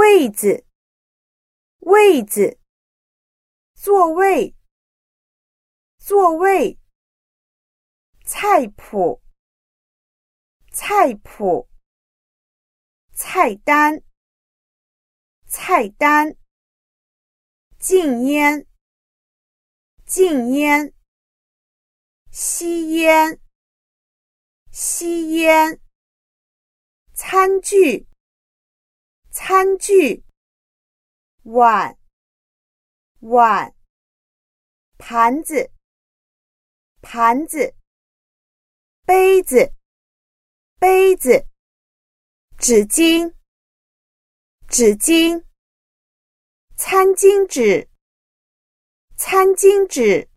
位置、位置、座位、座位、菜谱、菜谱、菜单、菜单、禁烟、禁烟、吸烟、吸烟、餐具、餐具、碗、碗、盘子、盘子、杯子、杯子、纸巾、纸巾、餐巾纸、餐巾纸、